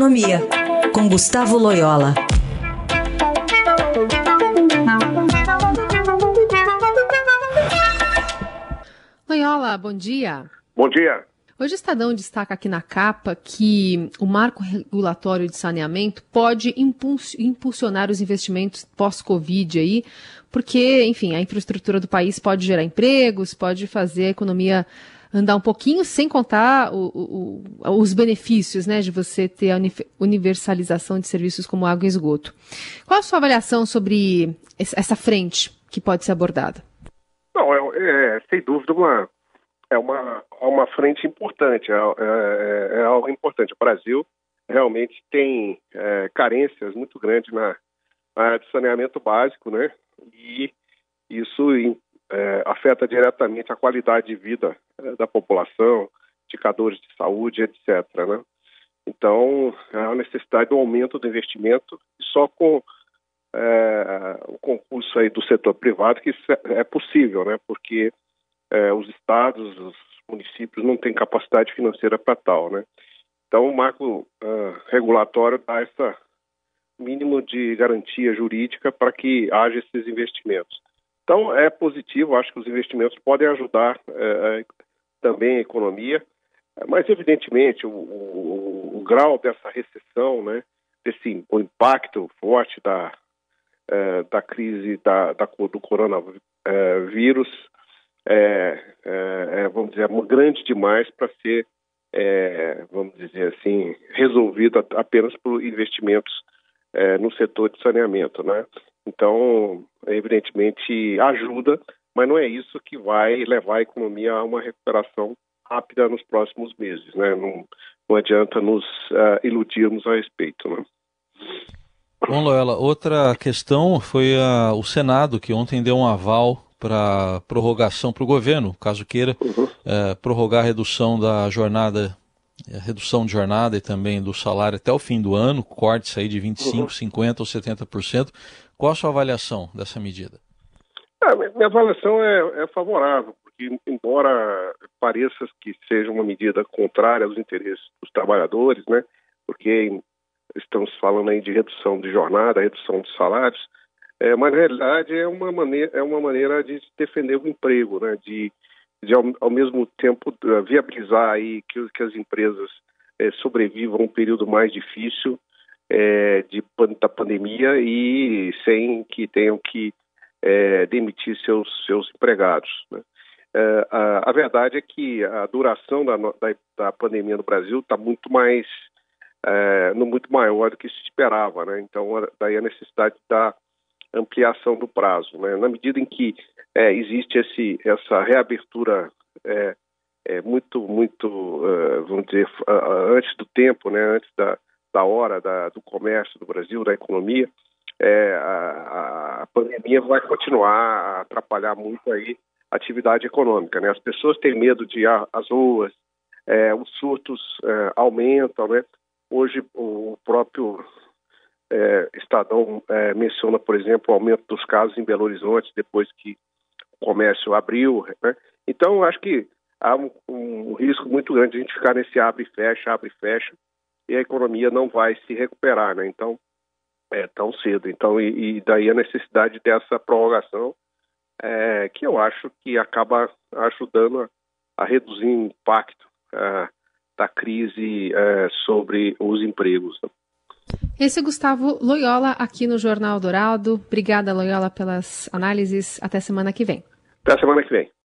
Economia, com Gustavo Loyola. Loyola, bom dia. Bom dia. Hoje o Estadão destaca aqui na capa que o marco regulatório de saneamento pode impulsionar os investimentos pós-Covid aí, porque, enfim, a infraestrutura do país pode gerar empregos, pode fazer a economia andar um pouquinho, sem contar os benefícios, né, de você ter a universalização de serviços como água e esgoto. Qual a sua avaliação sobre essa frente que pode ser abordada? Não, sem dúvida, é uma frente importante, é algo importante. O Brasil realmente tem carências muito grandes na área de saneamento básico, né? E isso afeta diretamente a qualidade de vida da população, indicadores de saúde, etc., né? Então, há necessidade do aumento do investimento, só com o concurso aí do setor privado que isso é possível, né? Porque os estados, os municípios não têm capacidade financeira para tal, né? Então, o marco regulatório dá esse mínimo de garantia jurídica para que haja esses investimentos. Então, é positivo, acho que os investimentos podem ajudar também a economia, mas, evidentemente, o grau dessa recessão, né, o impacto forte da crise do coronavírus, vamos dizer, grande demais para ser, vamos dizer assim, resolvido apenas por investimentos no setor de saneamento, né? Então, evidentemente, ajuda, mas não é isso que vai levar a economia a uma recuperação rápida nos próximos meses, né? Não adianta nos iludirmos a respeito, né? Bom, Loyola, outra questão foi o Senado, que ontem deu um aval para prorrogação para o governo, caso queira, prorrogar a redução de jornada e também do salário até o fim do ano, cortes aí de 25%, 50% ou 70%. Qual a sua avaliação dessa medida? Minha avaliação é favorável, porque embora pareça que seja uma medida contrária aos interesses dos trabalhadores, né, porque estamos falando aí de redução de jornada, redução de salários, mas, na realidade, é uma maneira de defender o emprego, né? De ao mesmo tempo, viabilizar aí que as empresas sobrevivam a um período mais difícil da pandemia e sem que tenham que demitir seus empregados, né? A verdade é que a duração da pandemia no Brasil está muito maior do que se esperava, né? Então, daí a necessidade da ampliação do prazo, né? Na medida em que existe essa reabertura muito, vamos dizer, antes do tempo, né? Antes da hora do comércio do Brasil, da economia, a pandemia vai continuar a atrapalhar muito aí a atividade econômica, né? As pessoas têm medo de ir às ruas, os surtos aumentam, né? Hoje o próprio Estadão menciona, por exemplo, o aumento dos casos em Belo Horizonte depois que o comércio abriu, né? Então, acho que há um risco muito grande de a gente ficar nesse abre e fecha, e a economia não vai se recuperar, né? Então, tão cedo. Então, e daí a necessidade dessa prorrogação, que eu acho que acaba ajudando a reduzir o impacto da crise sobre os empregos, né? Esse é Gustavo Loyola, aqui no Jornal Dourado. Obrigada, Loyola, pelas análises. Até semana que vem.